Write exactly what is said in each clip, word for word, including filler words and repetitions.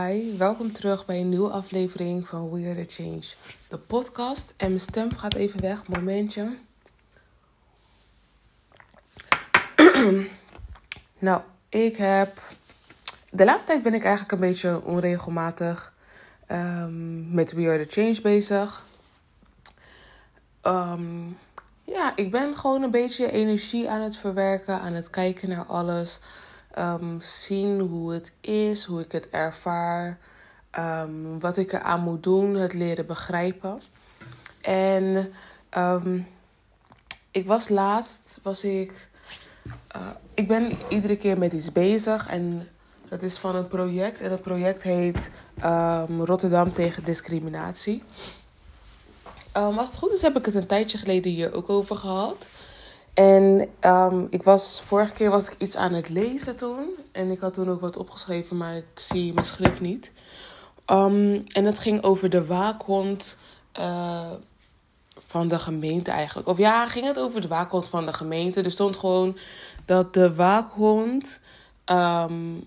Hi, welkom terug bij een nieuwe aflevering van We Are The Change, de podcast. En mijn stem gaat even weg, momentje. Nou, ik heb... De laatste tijd ben ik eigenlijk een beetje onregelmatig um, met We Are The Change bezig. Um, ja, ik ben gewoon een beetje energie aan het verwerken, aan het kijken naar alles... Um, zien hoe het is, hoe ik het ervaar, um, wat ik eraan moet doen, het leren begrijpen. En um, ik was laatst, was ik, uh, ik ben iedere keer met iets bezig en dat is van een project. En dat project heet um, Rotterdam tegen discriminatie. Um, als het goed is heb ik het een tijdje geleden hier ook over gehad. En um, ik was, vorige keer was ik iets aan het lezen toen. En ik had toen ook wat opgeschreven, maar ik zie mijn schrift niet. Um, en dat ging over de waakhond uh, van de gemeente eigenlijk. Of ja, ging het over de waakhond van de gemeente. Er stond gewoon dat de waakhond um,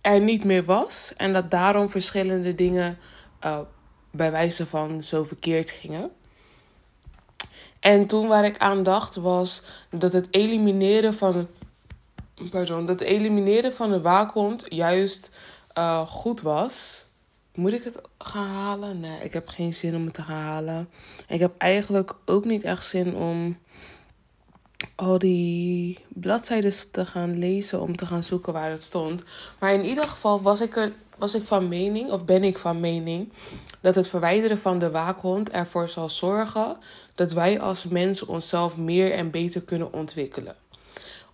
er niet meer was. En dat daarom verschillende dingen uh, bij wijze van zo verkeerd gingen. En toen waar ik aan dacht was dat het elimineren van, pardon, dat het elimineren van de waakhond juist uh, goed was. Moet ik het gaan halen? Nee, ik heb geen zin om het te gaan halen. Ik heb eigenlijk ook niet echt zin om al die bladzijden te gaan lezen, om te gaan zoeken waar het stond. Maar in ieder geval was ik er, was ik van mening, of ben ik van mening, dat het verwijderen van de waakhond ervoor zal zorgen dat wij als mensen onszelf meer en beter kunnen ontwikkelen.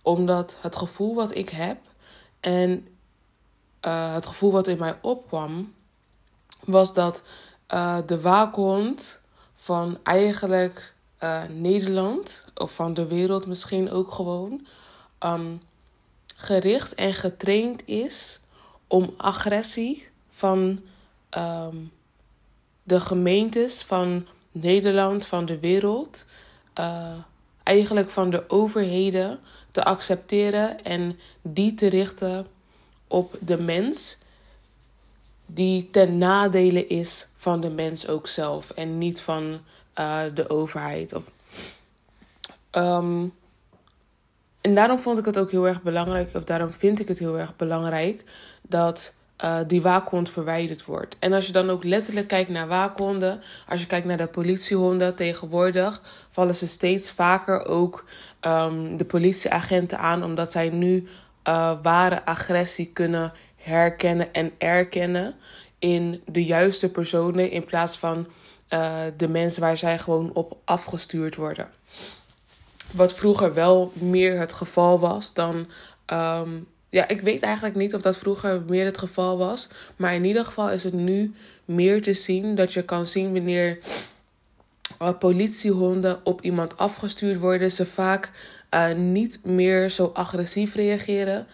Omdat het gevoel wat ik heb en uh, het gevoel wat in mij opkwam, was dat uh, de waakhond van eigenlijk uh, Nederland, of van de wereld misschien ook gewoon, um, gericht en getraind is om agressie van um, de gemeentes, van Nederland, van de wereld, uh, eigenlijk van de overheden te accepteren en die te richten op de mens die ten nadele is van de mens ook zelf en niet van uh, de overheid. Of, um, en daarom vond ik het ook heel erg belangrijk, of daarom vind ik het heel erg belangrijk dat uh, die waakhond verwijderd wordt. En als je dan ook letterlijk kijkt naar waakhonden, als je kijkt naar de politiehonden tegenwoordig, vallen ze steeds vaker ook um, de politieagenten aan, omdat zij nu uh, ware agressie kunnen herkennen en erkennen in de juiste personen, in plaats van uh, de mensen waar zij gewoon op afgestuurd worden. Wat vroeger wel meer het geval was dan... Um, ja, ik weet eigenlijk niet of dat vroeger meer het geval was. Maar in ieder geval is het nu meer te zien. Dat je kan zien wanneer uh, politiehonden op iemand afgestuurd worden. Ze vaak uh, niet meer zo agressief reageren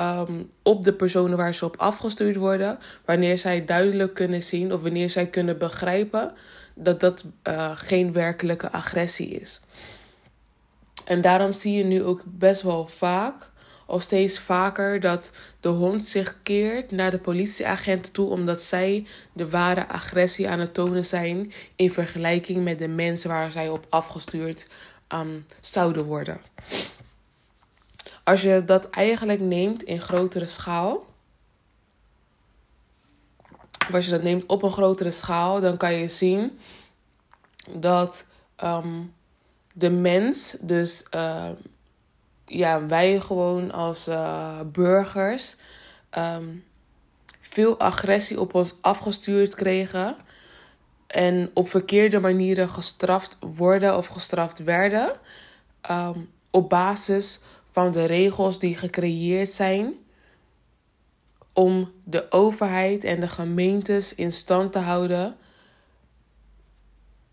um, op de personen waar ze op afgestuurd worden. Wanneer zij duidelijk kunnen zien of wanneer zij kunnen begrijpen dat dat uh, geen werkelijke agressie is. En daarom zie je nu ook best wel vaak, of steeds vaker, dat de hond zich keert naar de politieagenten toe, omdat zij de ware agressie aan het tonen zijn in vergelijking met de mensen waar zij op afgestuurd um, zouden worden. Als je dat eigenlijk neemt in grotere schaal, of als je dat neemt op een grotere schaal, dan kan je zien dat... Um, De mens, dus uh, ja, wij gewoon als uh, burgers, um, veel agressie op ons afgestuurd kregen en op verkeerde manieren gestraft worden of gestraft werden um, op basis van de regels die gecreëerd zijn om de overheid en de gemeentes in stand te houden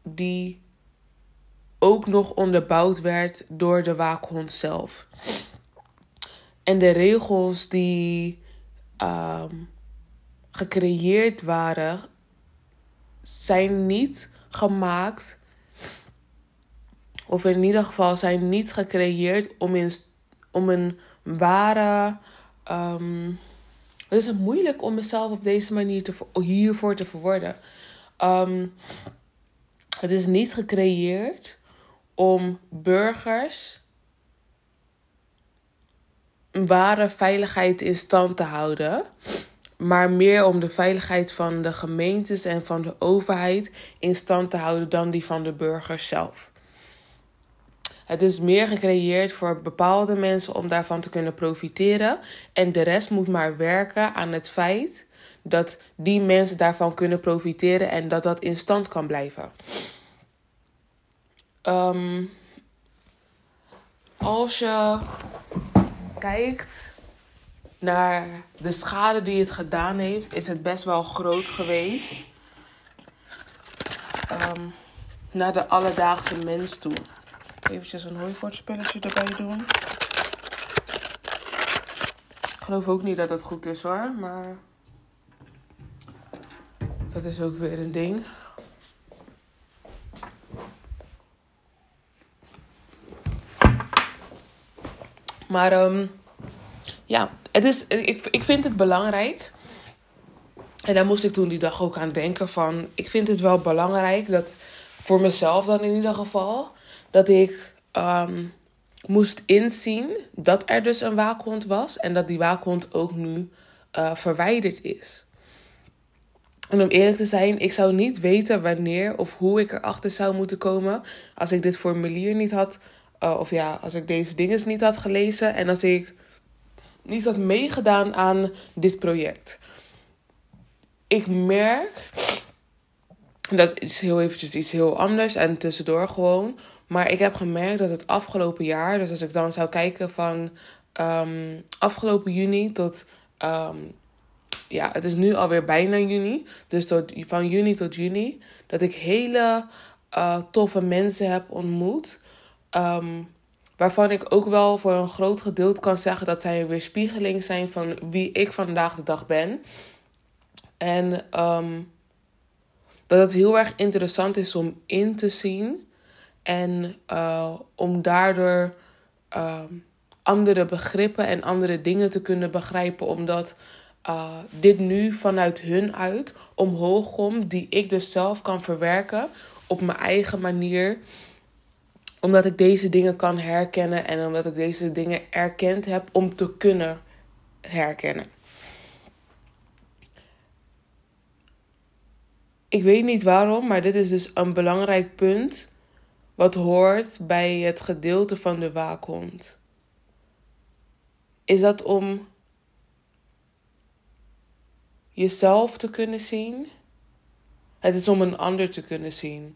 die... ook nog onderbouwd werd door de waakhond zelf. En de regels die um, gecreëerd waren, zijn niet gemaakt, of in ieder geval zijn niet gecreëerd om, in, om een ware um, Dan is het moeilijk om mezelf op deze manier te, hiervoor te verwoorden. Um, het is niet gecreëerd om burgers een ware veiligheid in stand te houden, maar meer om de veiligheid van de gemeentes en van de overheid in stand te houden dan die van de burgers zelf. Het is meer gecreëerd voor bepaalde mensen om daarvan te kunnen profiteren en de rest moet maar werken aan het feit dat die mensen daarvan kunnen profiteren en dat dat in stand kan blijven. Um, als je kijkt naar de schade die het gedaan heeft, is het best wel groot geweest um, naar de alledaagse mens toe. Eventjes een hooivortspelletje erbij doen. Ik geloof ook niet dat dat goed is hoor, maar dat is ook weer een ding. Maar um, ja, het is, ik, ik vind het belangrijk. En daar moest ik toen die dag ook aan denken van, ik vind het wel belangrijk dat voor mezelf dan in ieder geval, dat ik um, moest inzien dat er dus een waakhond was en dat die waakhond ook nu uh, verwijderd is. En om eerlijk te zijn, ik zou niet weten wanneer of hoe ik erachter zou moeten komen als ik dit formulier niet had Uh, of ja, als ik deze dingen niet had gelezen en als ik niet had meegedaan aan dit project. Ik merk, dat is heel eventjes iets heel anders en tussendoor gewoon, maar ik heb gemerkt dat het afgelopen jaar, dus als ik dan zou kijken van um, afgelopen juni tot, um, ja, het is nu alweer bijna juni, dus tot, van juni tot juni, dat ik hele uh, toffe mensen heb ontmoet. Um, waarvan ik ook wel voor een groot gedeelte kan zeggen dat zij een weerspiegeling zijn van wie ik vandaag de dag ben. En um, dat het heel erg interessant is om in te zien. En uh, om daardoor uh, andere begrippen en andere dingen te kunnen begrijpen. Omdat uh, dit nu vanuit hun uit omhoog komt, die ik dus zelf kan verwerken op mijn eigen manier, omdat ik deze dingen kan herkennen en omdat ik deze dingen erkend heb om te kunnen herkennen. Ik weet niet waarom, maar dit is dus een belangrijk punt wat hoort bij het gedeelte van de waakhond. Is dat om jezelf te kunnen zien? Het is om een ander te kunnen zien.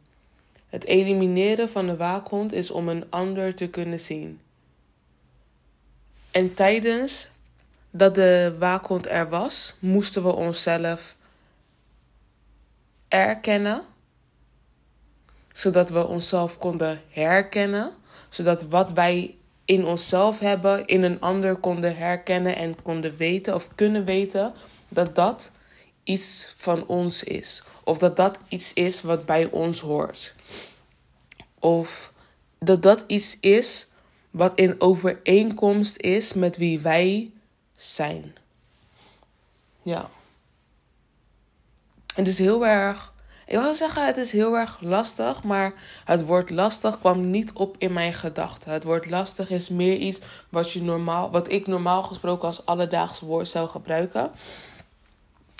Het elimineren van de waakhond is om een ander te kunnen zien. En tijdens dat de waakhond er was, moesten we onszelf erkennen. Zodat we onszelf konden herkennen. Zodat wat wij in onszelf hebben, in een ander konden herkennen en konden weten of kunnen weten dat dat iets van ons is. Of dat dat iets is wat bij ons hoort. Of dat dat iets is wat in overeenkomst is met wie wij zijn. Ja. Het is heel erg, ik wil zeggen het is heel erg lastig, maar het woord lastig kwam niet op in mijn gedachten. Het woord lastig is meer iets wat, je normaal, wat ik normaal gesproken als alledaags woord zou gebruiken.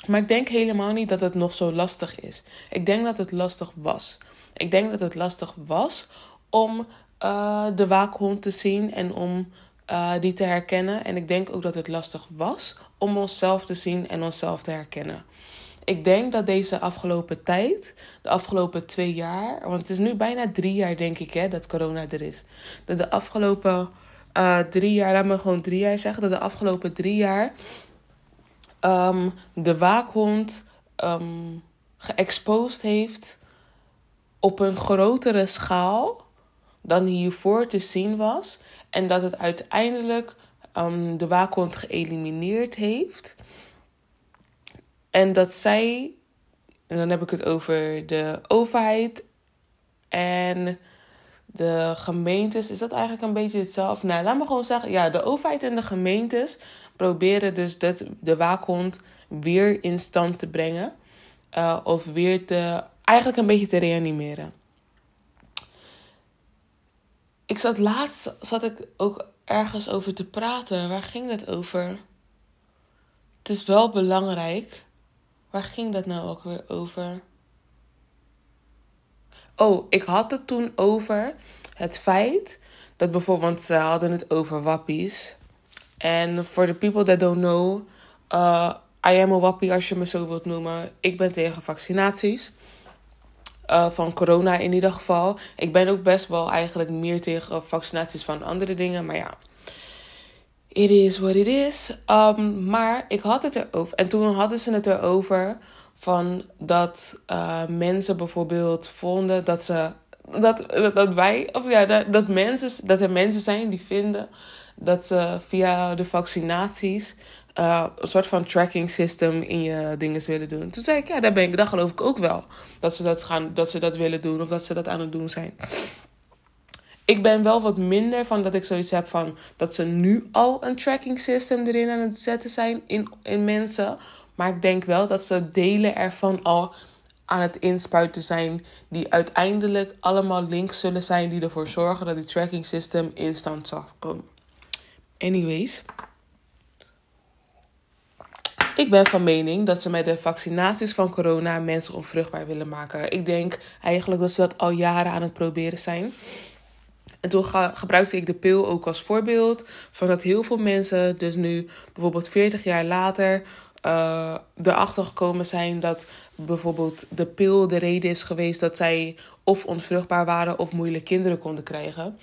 Maar ik denk helemaal niet dat het nog zo lastig is. Ik denk dat het lastig was. Ik denk dat het lastig was om uh, de waakhond te zien en om uh, die te herkennen. En ik denk ook dat het lastig was om onszelf te zien en onszelf te herkennen. Ik denk dat deze afgelopen tijd, de afgelopen twee jaar... want het is nu bijna drie jaar denk ik hè, dat corona er is. Dat de afgelopen uh, drie jaar, laat me gewoon drie jaar zeggen... dat de afgelopen drie jaar... Um, de waakhond um, geëxposed heeft op een grotere schaal dan hiervoor te zien was. En dat het uiteindelijk um, de waakhond geëlimineerd heeft. En dat zij, en dan heb ik het over de overheid en de gemeentes. Is dat eigenlijk een beetje hetzelfde? Nou, laat me gewoon zeggen, ja, de overheid en de gemeentes proberen dus dat, de waakhond weer in stand te brengen. Uh, of weer te, eigenlijk een beetje te reanimeren. Ik zat laatst, zat ik ook ergens over te praten. Waar ging dat over? Het is wel belangrijk. Waar ging dat nou ook weer over? Oh, ik had het toen over het feit dat bijvoorbeeld ze hadden het over wappies. En for the people that don't know, uh, I am a wappie als je me zo wilt noemen. Ik ben tegen vaccinaties. Uh, van corona in ieder geval. Ik ben ook best wel eigenlijk meer tegen vaccinaties van andere dingen. Maar ja, it is what it is. Um, maar ik had het erover. En toen hadden ze het erover van dat uh, mensen bijvoorbeeld vonden dat ze... Dat, dat, dat wij, of ja, dat, dat, mensen, dat er mensen zijn die vinden dat ze via de vaccinaties uh, een soort van tracking system in je dingen willen doen. Toen zei ik, ja, daar ben ik, dat geloof ik ook wel. Dat ze dat, gaan, dat ze dat willen doen of dat ze dat aan het doen zijn. Ik ben wel wat minder van dat ik zoiets heb van dat ze nu al een tracking system erin aan het zetten zijn in, in mensen. Maar ik denk wel dat ze delen ervan al aan het inspuiten zijn, die uiteindelijk allemaal links zullen zijn die ervoor zorgen dat die tracking system in stand zal komen. Anyways, ik ben van mening dat ze met de vaccinaties van corona mensen onvruchtbaar willen maken. Ik denk eigenlijk dat ze dat al jaren aan het proberen zijn. En toen ga, gebruikte ik de pil ook als voorbeeld van dat heel veel mensen dus nu bijvoorbeeld veertig jaar later Uh, erachter gekomen zijn dat bijvoorbeeld de pil de reden is geweest dat zij of onvruchtbaar waren of moeilijk kinderen konden krijgen.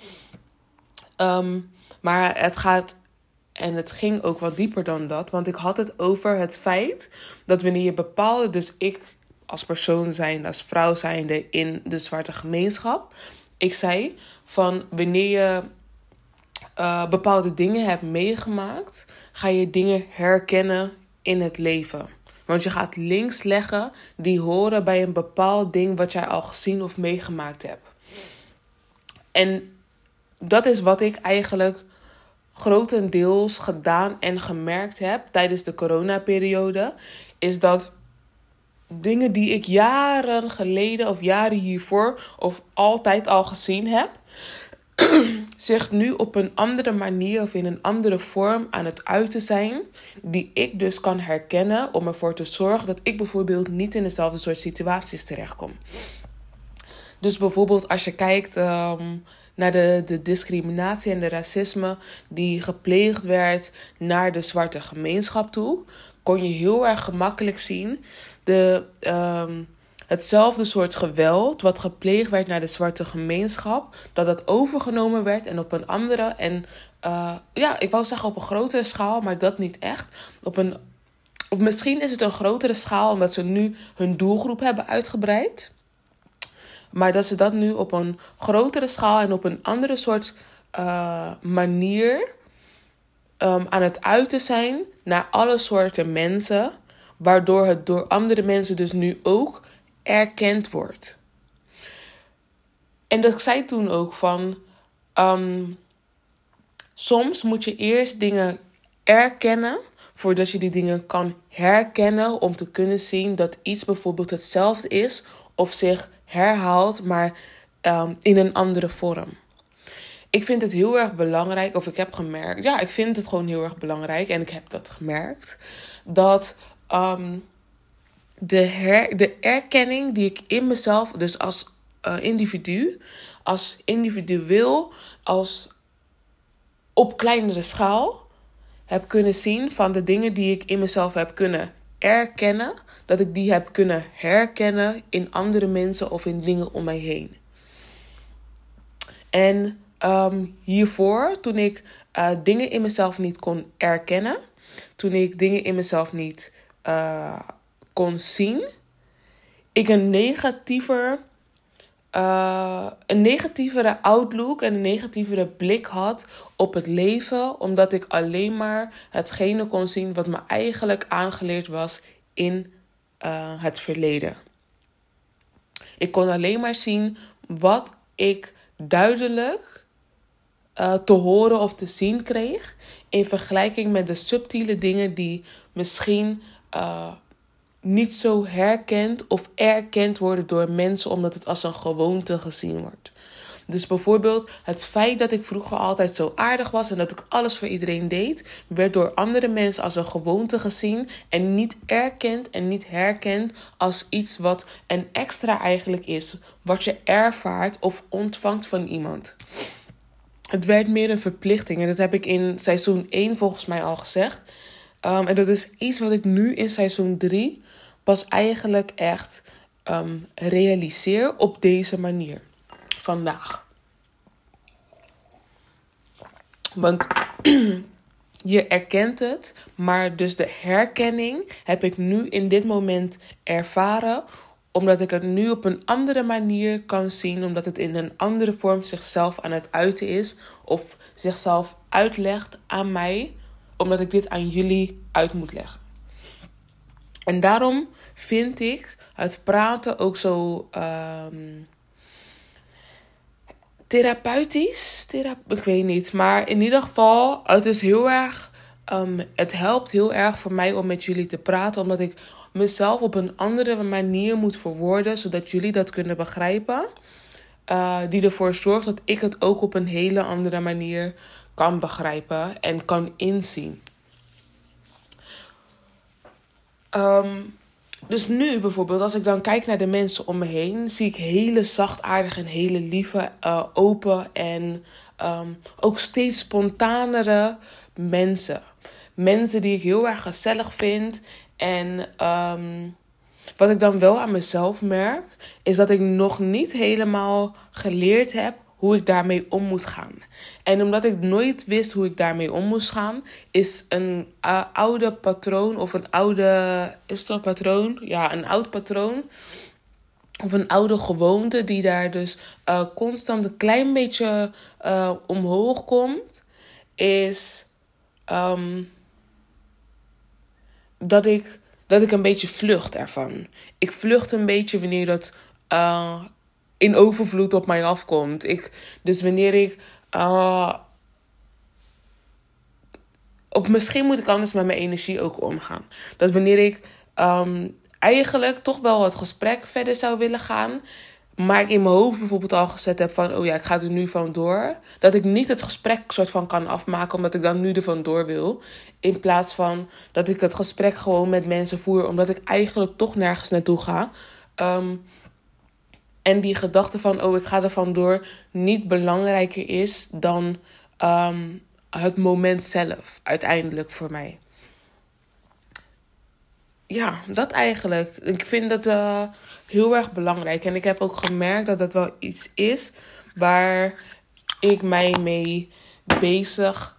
Um, maar het gaat, en het ging ook wat dieper dan dat, want ik had het over het feit dat wanneer je bepaalde, dus ik als persoon zijnde, als vrouw zijnde in de zwarte gemeenschap, ik zei van wanneer je uh, bepaalde dingen hebt meegemaakt, ga je dingen herkennen in het leven. Want je gaat links leggen die horen bij een bepaald ding wat jij al gezien of meegemaakt hebt. En dat is wat ik eigenlijk grotendeels gedaan en gemerkt heb tijdens de coronaperiode. Is dat dingen die ik jaren geleden of jaren hiervoor of altijd al gezien heb, zich nu op een andere manier of in een andere vorm aan het uiten zijn, die ik dus kan herkennen om ervoor te zorgen dat ik bijvoorbeeld niet in dezelfde soort situaties terechtkom. Dus bijvoorbeeld als je kijkt um, naar de, de discriminatie en de racisme die gepleegd werd naar de zwarte gemeenschap toe, kon je heel erg gemakkelijk zien de... Um, Hetzelfde soort geweld wat gepleegd werd naar de zwarte gemeenschap, dat dat overgenomen werd en op een andere en uh, ja, ik wou zeggen op een grotere schaal, maar dat niet echt. Op een, of misschien is het een grotere schaal omdat ze nu hun doelgroep hebben uitgebreid, maar dat ze dat nu op een grotere schaal en op een andere soort uh, manier um, aan het uiten zijn naar alle soorten mensen, waardoor het door andere mensen dus nu ook erkend wordt. En dat zei toen ook van Um, soms moet je eerst dingen erkennen voordat je die dingen kan herkennen, om te kunnen zien dat iets bijvoorbeeld hetzelfde is of zich herhaalt, maar um, in een andere vorm. Ik vind het heel erg belangrijk, of ik heb gemerkt, ja, ik vind het gewoon heel erg belangrijk, en ik heb dat gemerkt, dat Um, De, her, de erkenning die ik in mezelf, dus als uh, individu, als individueel, als op kleinere schaal, heb kunnen zien van de dingen die ik in mezelf heb kunnen erkennen, dat ik die heb kunnen herkennen in andere mensen of in dingen om mij heen. En um, hiervoor, toen ik uh, dingen in mezelf niet kon erkennen, toen ik dingen in mezelf niet Uh, kon zien, ik een negatiever, uh, een negatievere outlook en een negatievere blik had op het leven, omdat ik alleen maar hetgene kon zien wat me eigenlijk aangeleerd was in uh, het verleden. Ik kon alleen maar zien wat ik duidelijk uh, te horen of te zien kreeg, in vergelijking met de subtiele dingen die misschien uh, niet zo herkend of erkend worden door mensen, omdat het als een gewoonte gezien wordt. Dus bijvoorbeeld het feit dat ik vroeger altijd zo aardig was en dat ik alles voor iedereen deed, werd door andere mensen als een gewoonte gezien en niet erkend en niet herkend als iets wat een extra eigenlijk is, wat je ervaart of ontvangt van iemand. Het werd meer een verplichting en dat heb ik in seizoen één volgens mij al gezegd. Um, en dat is iets wat ik nu in seizoen drie pas eigenlijk echt um, realiseer op deze manier. Vandaag. Want je erkent het, maar dus de herkenning heb ik nu in dit moment ervaren, omdat ik het nu op een andere manier kan zien, omdat het in een andere vorm zichzelf aan het uiten is of zichzelf uitlegt aan mij, omdat ik dit aan jullie uit moet leggen. En daarom vind ik het praten ook zo... Um, Therapeutisch? Thera- ik weet niet. Maar in ieder geval, het is heel erg... Um, het helpt heel erg voor mij om met jullie te praten. Omdat ik mezelf op een andere manier moet verwoorden. Zodat jullie dat kunnen begrijpen. Uh, die ervoor zorgt dat ik het ook op een hele andere manier kan begrijpen. En kan inzien. Um, dus nu bijvoorbeeld, als ik dan kijk naar de mensen om me heen, zie ik hele zachtaardige en hele lieve, uh, open en um, ook steeds spontanere mensen. Mensen die ik heel erg gezellig vind. En um, wat ik dan wel aan mezelf merk, is dat ik nog niet helemaal geleerd heb hoe ik daarmee om moet gaan. En omdat ik nooit wist hoe ik daarmee om moest gaan, is een uh, oude patroon of een oude... Is dat patroon? Ja, een oud patroon. Of een oude gewoonte die daar dus uh, constant een klein beetje uh, omhoog komt. Is um, dat, ik, dat ik een beetje vlucht ervan. Ik vlucht een beetje wanneer dat... Uh, in overvloed op mij afkomt. Ik, dus wanneer ik... Uh, of misschien moet ik anders met mijn energie ook omgaan. Dat wanneer ik um, eigenlijk toch wel het gesprek verder zou willen gaan, maar ik in mijn hoofd bijvoorbeeld al gezet heb van, oh ja, ik ga er nu vandoor. Dat ik niet het gesprek soort van kan afmaken, omdat ik dan nu er vandoor wil. In plaats van dat ik dat gesprek gewoon met mensen voer, omdat ik eigenlijk toch nergens naartoe ga. Um, En die gedachte van, oh, ik ga er vandoor, niet belangrijker is dan um, het moment zelf, uiteindelijk voor mij. Ja, dat eigenlijk. Ik vind dat uh, heel erg belangrijk. En ik heb ook gemerkt dat dat wel iets is waar ik mij mee bezig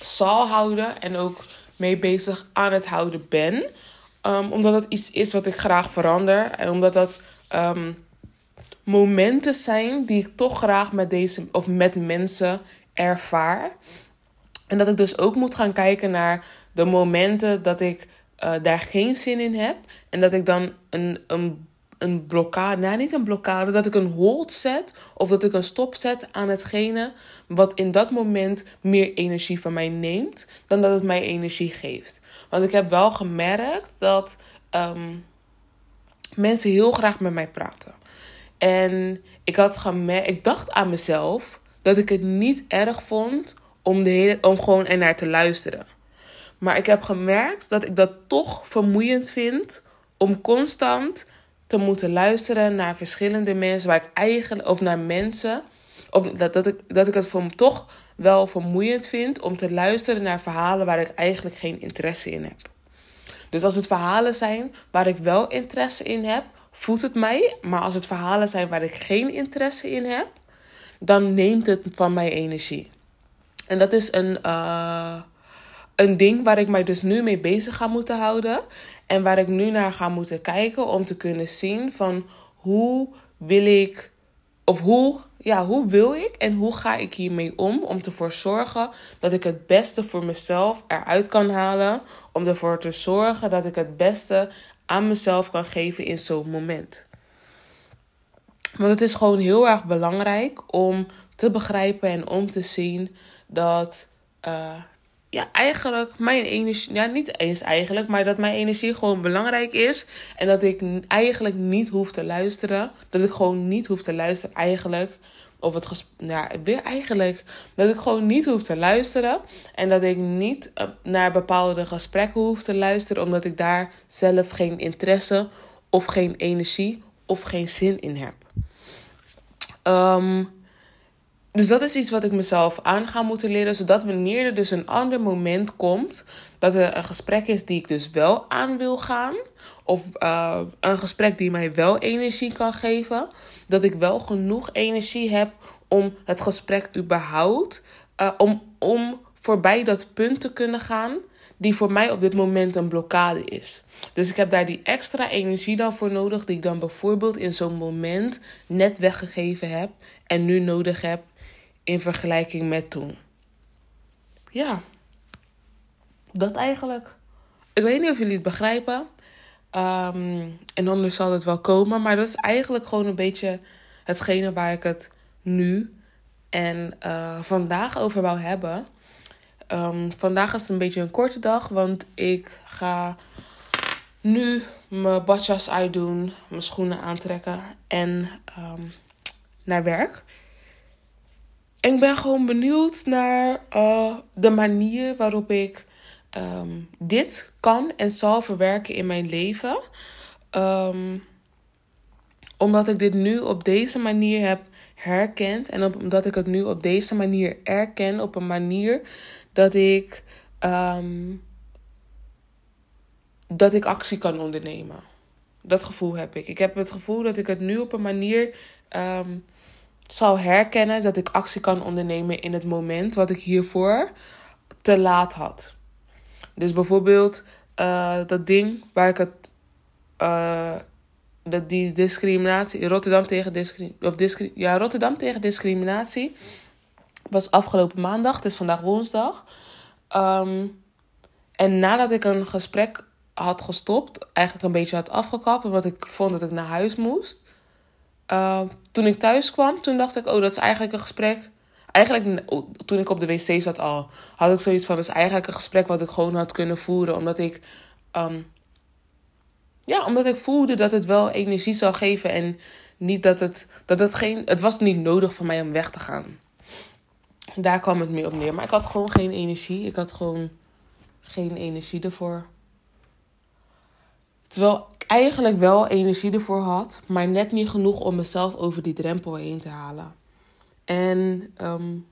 zal houden. En ook mee bezig aan het houden ben. Um, omdat dat iets is wat ik graag verander. En omdat dat... Um, momenten zijn die ik toch graag met deze of met mensen ervaar. En dat ik dus ook moet gaan kijken naar de momenten dat ik uh, daar geen zin in heb. En dat ik dan een, een, een blokkade, nou niet een blokkade, dat ik een hold zet of dat ik een stop zet aan hetgene wat in dat moment meer energie van mij neemt dan dat het mij energie geeft. Want ik heb wel gemerkt dat um, mensen heel graag met mij praten. En ik had gemerkt, ik dacht aan mezelf dat ik het niet erg vond om, de hele, om gewoon ernaar te luisteren. Maar ik heb gemerkt dat ik dat toch vermoeiend vind om constant te moeten luisteren naar verschillende mensen waar ik eigenlijk, of naar mensen. Of dat, dat, ik, dat ik het voor me toch wel vermoeiend vind om te luisteren naar verhalen waar ik eigenlijk geen interesse in heb. Dus als het verhalen zijn waar ik wel interesse in heb, voedt het mij, maar als het verhalen zijn waar ik geen interesse in heb, dan neemt het van mij energie. En dat is een, uh, een ding waar ik mij dus nu mee bezig ga moeten houden. En waar ik nu naar ga moeten kijken om te kunnen zien van hoe wil ik, of hoe, ja, hoe wil ik en hoe ga ik hiermee om. Om ervoor te zorgen dat ik het beste voor mezelf eruit kan halen. Om ervoor te zorgen dat ik het beste aan mezelf kan geven in zo'n moment. Want het is gewoon heel erg belangrijk om te begrijpen en om te zien dat uh, ja, eigenlijk mijn energie, ja, niet eens eigenlijk, maar dat mijn energie gewoon belangrijk is. En dat ik eigenlijk niet hoef te luisteren. Dat ik gewoon niet hoef te luisteren eigenlijk. Of het gesprek, ja, weer eigenlijk. Dat ik gewoon niet hoef te luisteren. En dat ik niet naar bepaalde gesprekken hoef te luisteren. Omdat ik daar zelf geen interesse of geen energie of geen zin in heb. Um, dus dat is iets wat ik mezelf aan ga moeten leren. Zodat wanneer er dus een ander moment komt. Dat er een gesprek is die ik dus wel aan wil gaan. Of uh, een gesprek die mij wel energie kan geven. Dat ik wel genoeg energie heb om het gesprek überhaupt. Uh, om, om voorbij dat punt te kunnen gaan. Die voor mij op dit moment een blokkade is. Dus ik heb daar die extra energie dan voor nodig. Die ik dan bijvoorbeeld in zo'n moment net weggegeven heb. En nu nodig heb in vergelijking met toen. Ja. Dat eigenlijk. Ik weet niet of jullie het begrijpen. Um, en anders zal het wel komen. Maar dat is eigenlijk gewoon een beetje hetgene waar ik het nu en uh, vandaag over wou hebben. Um, vandaag is het een beetje een korte dag. Want ik ga nu mijn badjas uitdoen. Mijn schoenen aantrekken. En um, naar werk. En ik ben gewoon benieuwd naar uh, de manier waarop ik Um, dit kan en zal verwerken in mijn leven. Um, omdat ik dit nu op deze manier heb herkend. En omdat ik het nu op deze manier erken. Op een manier dat ik, um, dat ik actie kan ondernemen. Dat gevoel heb ik. Ik heb het gevoel dat ik het nu op een manier um, zal herkennen. Dat ik actie kan ondernemen in het moment wat ik hiervoor te laat had. Dus bijvoorbeeld uh, dat ding waar ik het, uh, dat die discriminatie, Rotterdam tegen, discri- of discri- ja, Rotterdam tegen discriminatie, was afgelopen maandag, het is vandaag woensdag. Um, en nadat ik een gesprek had gestopt, eigenlijk een beetje had afgekapt, omdat ik vond dat ik naar huis moest. Uh, toen ik thuis kwam, toen dacht ik, oh, dat is eigenlijk een gesprek. Eigenlijk, toen ik op de wc zat al, had ik zoiets van, dat is eigenlijk een gesprek wat ik gewoon had kunnen voeren. Omdat ik, um, ja, omdat ik voelde dat het wel energie zou geven. En niet dat het, dat het geen, het was niet nodig voor mij om weg te gaan. Daar kwam het mee op neer. Maar ik had gewoon geen energie. Ik had gewoon geen energie ervoor. Terwijl ik eigenlijk wel energie ervoor had. Maar net niet genoeg om mezelf over die drempel heen te halen. En um,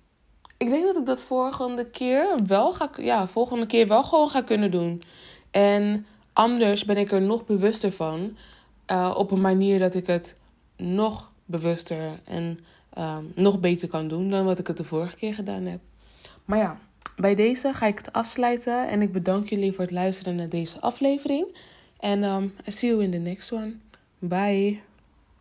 ik denk dat ik dat volgende keer wel ga, ja, volgende keer wel gewoon ga kunnen doen. En anders ben ik er nog bewuster van. Uh, op een manier dat ik het nog bewuster en um, nog beter kan doen dan wat ik het de vorige keer gedaan heb. Maar ja, bij deze ga ik het afsluiten. En ik bedank jullie voor het luisteren naar deze aflevering. En um, I see you in the next one. Bye.